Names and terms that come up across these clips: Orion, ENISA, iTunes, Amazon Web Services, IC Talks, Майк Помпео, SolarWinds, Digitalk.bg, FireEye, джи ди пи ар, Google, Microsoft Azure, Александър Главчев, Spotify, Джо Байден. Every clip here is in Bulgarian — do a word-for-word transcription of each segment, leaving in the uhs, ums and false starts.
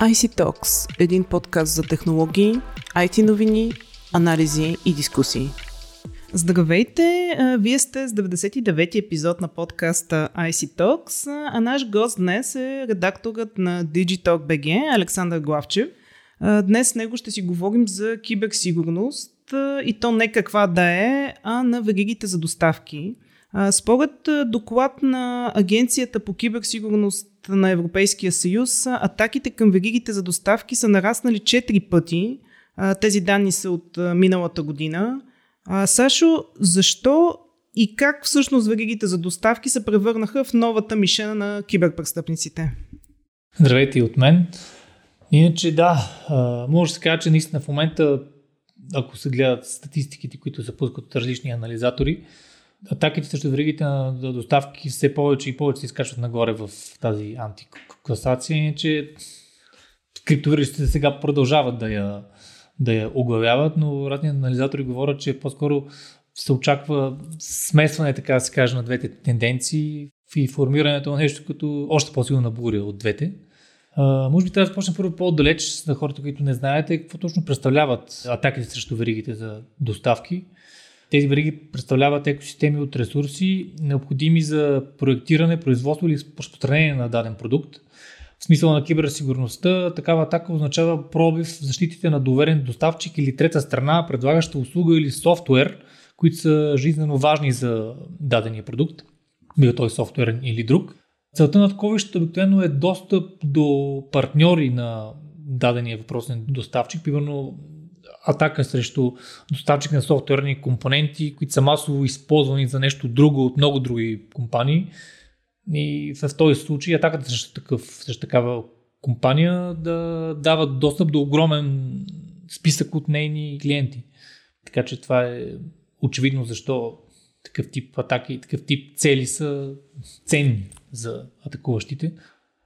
ай си Talks – един подкаст за технологии, ай ти новини, анализи и дискусии. Здравейте! Вие сте с деветдесет и девети епизод на подкаста ай си Talks, а наш гост днес е редакторът на Digitalk.bg Александър Главчев. Днес с него ще си говорим за киберсигурност и то не каква да е, а на веригите за доставки. Според доклад на Агенцията по киберсигурност на Европейския съюз, атаките към веригите за доставки са нараснали четири пъти. Тези данни са от миналата година. А, Сашо, защо и как всъщност веригите за доставки се превърнаха в новата мишена на киберпрестъпниците? Здравейте и от мен. Иначе да, може да се каже, че наистина в момента, ако се гледат статистиките, които се пускат от различни анализатори, атаките срещу веригите на доставки все повече и повече се изкачват нагоре в тази антикласация, иначе криптовирусите сега продължават да я да я оглавяват, но разни анализатори говорят, че по-скоро се очаква смесване, така да се каже, на двете тенденции и формирането на нещо като още по-силна буря от двете. А, може би трябва да започнем първо по-отдалеч за хората, които не знаете какво точно представляват атаките срещу веригите за доставки. Тези вериги представляват екосистеми от ресурси, необходими за проектиране, производство или разпространение на даден продукт. В смисъл на киберсигурността, такава атака означава пробив в защитите на доверен доставчик или трета страна, предлагаща услуга или софтуер, които са жизненно важни за дадения продукт, бил той софтуерен или друг. Целта на таковището обикновено е достъп до партньори на дадения въпросен доставчик, примерно атака срещу доставчик на софтуерни компоненти, които са масово използвани за нещо друго от много други компании. И в този случай атаката срещу, такъв, срещу такава компания да дава достъп до огромен списък от нейни клиенти. Така че това е очевидно защо такъв тип атаки и такъв тип цели са ценни за атакуващите.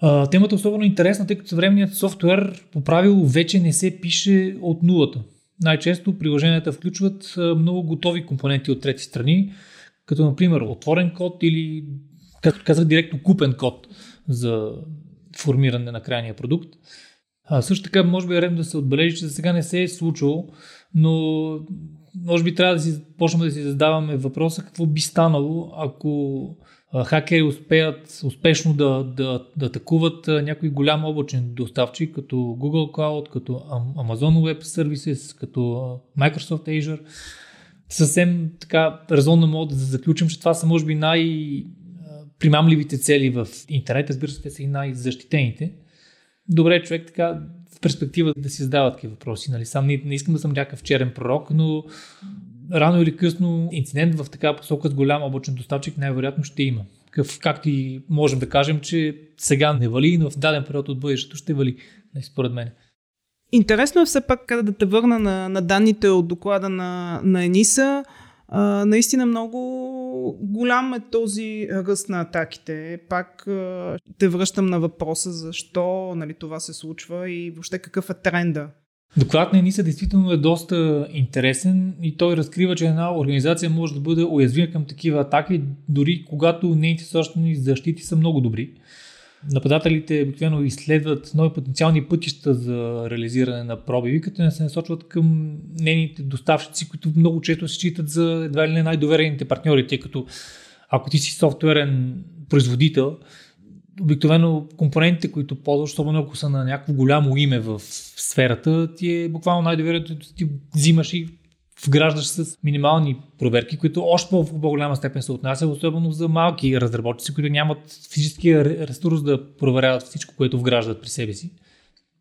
А, темата е особено интересна, тъй като съвременният софтуер по правило вече не се пише от нулата. Най-често приложенията включват много готови компоненти от трети страни, като например отворен код или, както казах, директно купен код за формиране на крайния продукт. А също така, може би е редно да се отбележи, че за сега не се е случило, но може би трябва да си почнем да си задаваме въпроса какво би станало, ако хакери успеят успешно да, да, да атакуват някой голям облачен доставчик, като Google Cloud, като Amazon Web Services, като Microsoft Azure. Съвсем така резонно мога да заключим, че това са може би най- примамливите цели в интернет, разбира се, те са и най-защитените. Добре, човек така в перспектива да си задава такива въпроси. Нали? Сам не, не искам да съм някакъв черен пророк, но рано или късно инцидент в такава посока с голям облачен доставчик най-вероятно ще има. Какъв, както и можем да кажем, че сега не вали, но в даден период от бъдещето ще вали, според мен. Интересно е все пак да те върна на, на данните от доклада на, на ЕНИСА. Uh, наистина много голям е този ръст на атаките. Пак uh, те връщам на въпроса защо нали, това се случва и въобще какъв е тренда. Докладът на ЕНИСА действително е доста интересен и той разкрива, че една организация може да бъде уязвима към такива атаки, дори когато нейните собствени защити са много добри. Нападателите обикновено изследват нови потенциални пътища за реализиране на пробиви, като не се насочват към нейните доставчици, които много често се считат за едва ли не най-доверените партньори, тъй като ако ти си софтуерен производител, обикновено компонентите, които ползваш, особено ако са на някакво голямо име в сферата, ти е буквално най-довереното, ти взимаш и вграждаш с минимални проверки, които още в по-голяма степен се отнасят, особено за малки разработчици, които нямат физическия ресурс да проверяват всичко, което вграждат при себе си.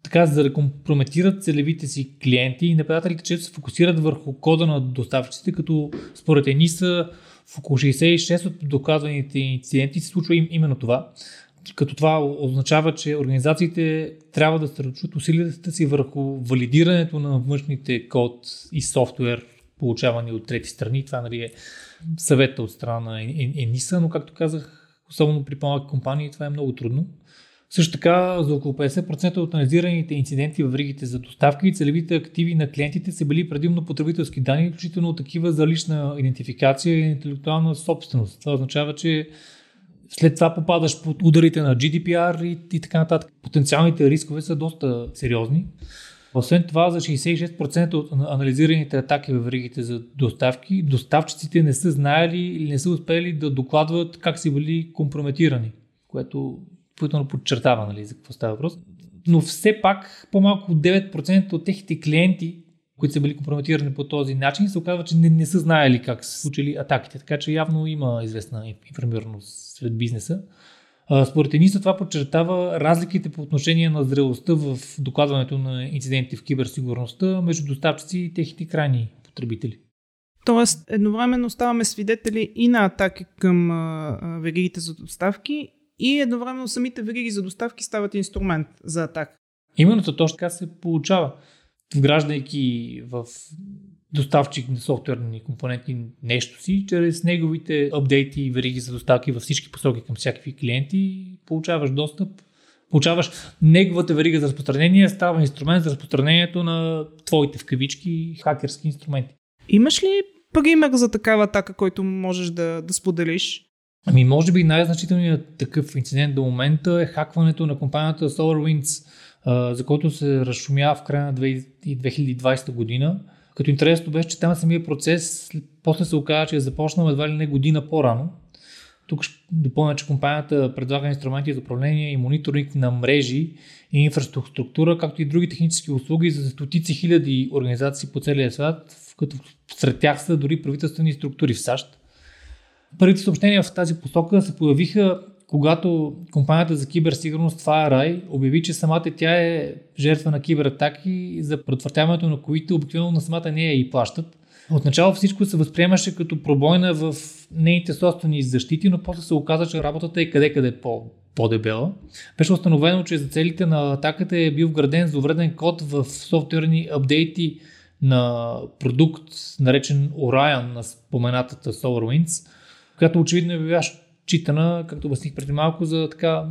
Така, за да компрометират целевите си клиенти и нападателите често се фокусират върху кода на доставчиците, като според ЕНИСА в около шейсет и шест от доказаните инциденти се случва им именно това. Като това означава, че организациите трябва да съсредоточат усилията си върху валидирането на външните код и софтуер, получавани от трети страни. Това нали, е съвета от страна на ЕНИСА, но както казах, особено при по-малки компании това е много трудно. Също така, за около петдесет процента от анализираните инциденти във веригите за доставки и целевите активи на клиентите са били предимно потребителски данни, включително такива за лична идентификация и интелектуална собственост. Това означава, че След това попадаш под ударите на джи ди пи ар и, и така нататък. Потенциалните рискове са доста сериозни. Освен това, за шейсет и шест процента от анализираните атаки в веригите за доставки, доставчиците не са знаели или не са успели да докладват как са били компрометирани, което допълнително подчертава, нали, за какво става въпрос. Но все пак по-малко девет процента от техните клиенти, които са били компрометирани по този начин, се оказва, че не, не са знаели как са случили атаките, така че явно има известна информираност сред бизнеса. Според ЕНИСА това подчертава разликите по отношение на зрелостта в докладването на инциденти в киберсигурността между доставчици и техните крайни потребители. Тоест, едновременно ставаме свидетели и на атаки към веригите за доставки и едновременно самите вериги за доставки стават инструмент за атака. Именно точно така се получава. Вграждайки в доставчик на софтуерни компоненти нещо си, чрез неговите апдейти и вериги за доставки във всички посоки към всякакви клиенти, получаваш достъп, получаваш неговата верига за разпространение, става инструмент за разпространението на твоите в кавички хакерски инструменти. Имаш ли пример за такава атака, който можеш да, да споделиш? Ами може би най-значителният такъв инцидент до момента е хакването на компанията SolarWinds, за който се разшумя в края на две хиляди и двадесета година. Като интересно беше, че там самия процес после се оказа, че е започнал едва ли не година по-рано. Тук ще допълня, че компанията предлага инструменти за управление и мониторинг на мрежи и инфраструктура, както и други технически услуги за стотици хиляди организации по целия свят, като сред тях са дори правителствени структури в САЩ. Първите съобщения в тази посока се появиха, когато компанията за киберсигурност FireEye обяви, че самата тя е жертва на кибератаки, за предотвратяването на които обикновено на самата нея и плащат. Отначало всичко се възприемаше като пробойна в нейните собствени защити, но после се оказа, че работата е къде-къде по-дебела. Беше установено, че за целите на атаката е бил вграден зловреден код в софтуерни апдейти на продукт, наречен Orion на споменатата SolarWinds, която очевидно е била читана, както обясних преди малко, за така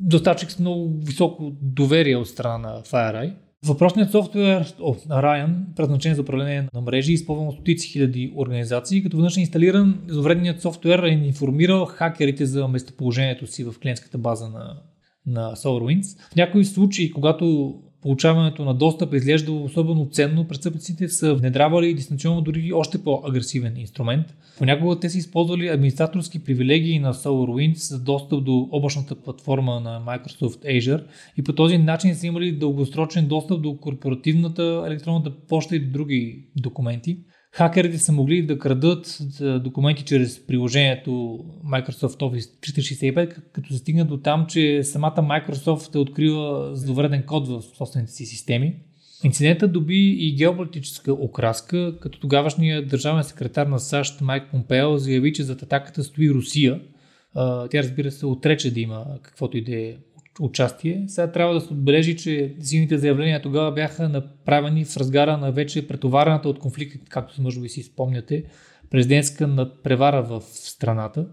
доставчик с много високо доверие от страна на FireEye. Въпросният софтуер Orion, предназначен за управление на мрежи, използван стотици хиляди организации, като веднъж е инсталиран, зловредният софтуер е информирал хакерите за местоположението си в клиентската база на, на SolarWinds. В някои случаи, когато получаването на достъп е изглеждало особено ценно, престъпниците са внедравали дистанционно дори още по-агресивен инструмент. Понякога те са използвали администраторски привилегии на SolarWinds за достъп до облачната платформа на Microsoft Azure и по този начин са имали дългосрочен достъп до корпоративната електронната поща и до други документи. Хакерите са могли да крадат документи чрез приложението Microsoft Office триста шейсет и пет, като се стигна до там, че самата Microsoft е открила зловреден код в собствените си системи. Инцидентът доби и геополитическа окраска, като тогавашният държавен секретар на САЩ Майк Помпео заяви, че зад атаката стои Русия. Тя, разбира се, отрече да има каквото и да е участие. Сега трябва да се отбележи, че силните заявления тогава бяха направени в разгара на вече претоварената от конфликт, както може би си спомняте, президентска надпревара в страната.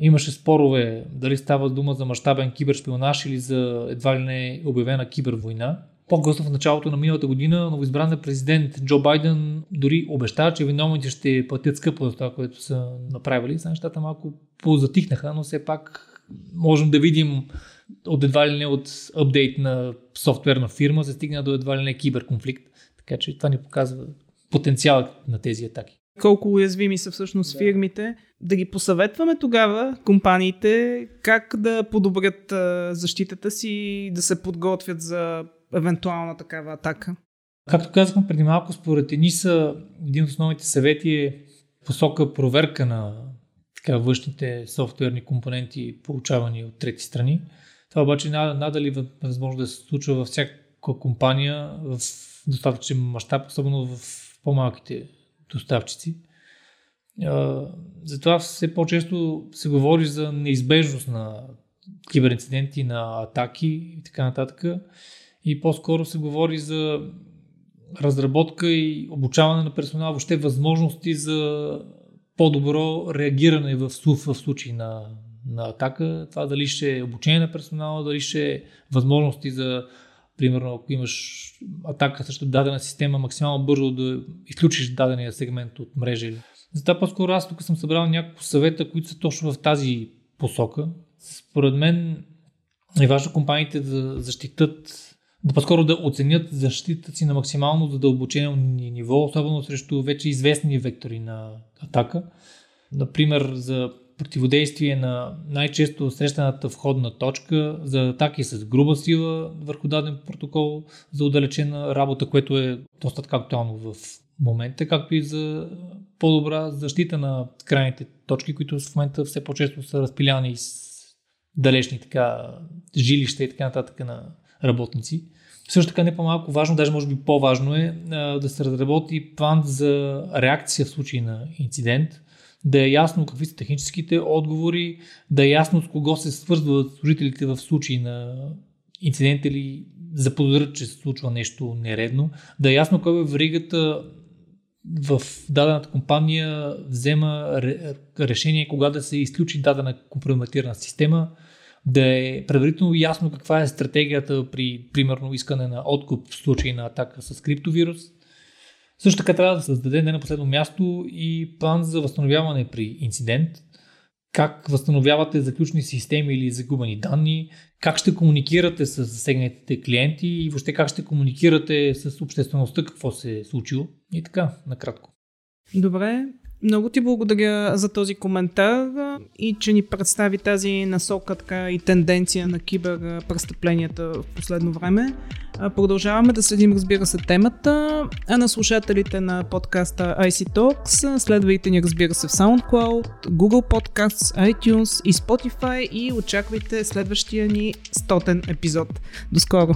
Имаше спорове дали става дума за мащабен кибершпионаж или за едва ли не обявена кибервойна. По-късно в началото на миналата година новоизбраният президент Джо Байден дори обеща, че виновните ще платят скъпо за това, което са направили. Сега нещата малко позатихнаха, но все пак можем да видим от едва ли не от апдейт на софтуерна фирма се стигна до едва ли не киберконфликт. Така че това ни показва потенциалът на тези атаки. Колко уязвими са всъщност да. фирмите. Да ги посъветваме тогава, компаниите, как да подобрят защитата си и да се подготвят за евентуална такава атака. Както казахме преди малко, според ЕНИСА, един от основните съвети е посока проверка на така външните софтуерни компоненти, получавани от трети страни. Това обаче надали възможно да се случва във всяка компания в доставчен мащаб, особено в по-малките доставчици. Затова все по-често се говори за неизбежност на киберинциденти, на атаки и така нататък. И по-скоро се говори за разработка и обучаване на персонал, въобще възможности за по-добро реагиране в случай на, на атака. Това дали ще е обучение на персонала, дали ще е възможности за, примерно, ако имаш атака срещу дадена система, максимално бързо да изключиш дадения сегмент от мрежа. Затова по-скоро аз тук съм събрал няколко съвета, които са точно в тази посока. Според мен е важно компаниите да защитат, да по-скоро да оценят защитата си на максимално задълбочено ниво, особено срещу вече известни вектори на атака. Например, за противодействие на най-често срещаната входна точка, за атаки с груба сила върху даден протокол, за отдалечена работа, което е доста актуално в момента, както и за по-добра защита на крайните точки, които в момента все по-често са разпиляни с далечни така, жилища и така нататък на работници. Също така не по-малко важно, даже може би по-важно е да се разработи план за реакция в случай на инцидент, да е ясно какви са техническите отговори, да е ясно с кого се свързват служителите в случай на инцидент или заподозрят, че се случва нещо нередно, да е ясно кой е веригата в дадената компания взема решение кога да се изключи дадена компрометирана система, да е предварително ясно каква е стратегията при, примерно, искане на откуп в случай на атака с криптовирус. Също така трябва да създаде не на последно място и план за възстановяване при инцидент, как възстановявате заключени системи или загубени данни, как ще комуникирате с засегнатите клиенти и въобще как ще комуникирате с обществеността, какво се е случило и така, накратко. Добре, много ти благодаря за този коментар и че ни представи тази насока така, и тенденция на киберпрестъпленията в последно време. Продължаваме да следим, разбира се, темата, а на слушателите на подкаста ай си Talks следвайте ни, разбира се, в SoundCloud, Google Podcasts, iTunes и Spotify и очаквайте следващия ни стотен епизод. До скоро!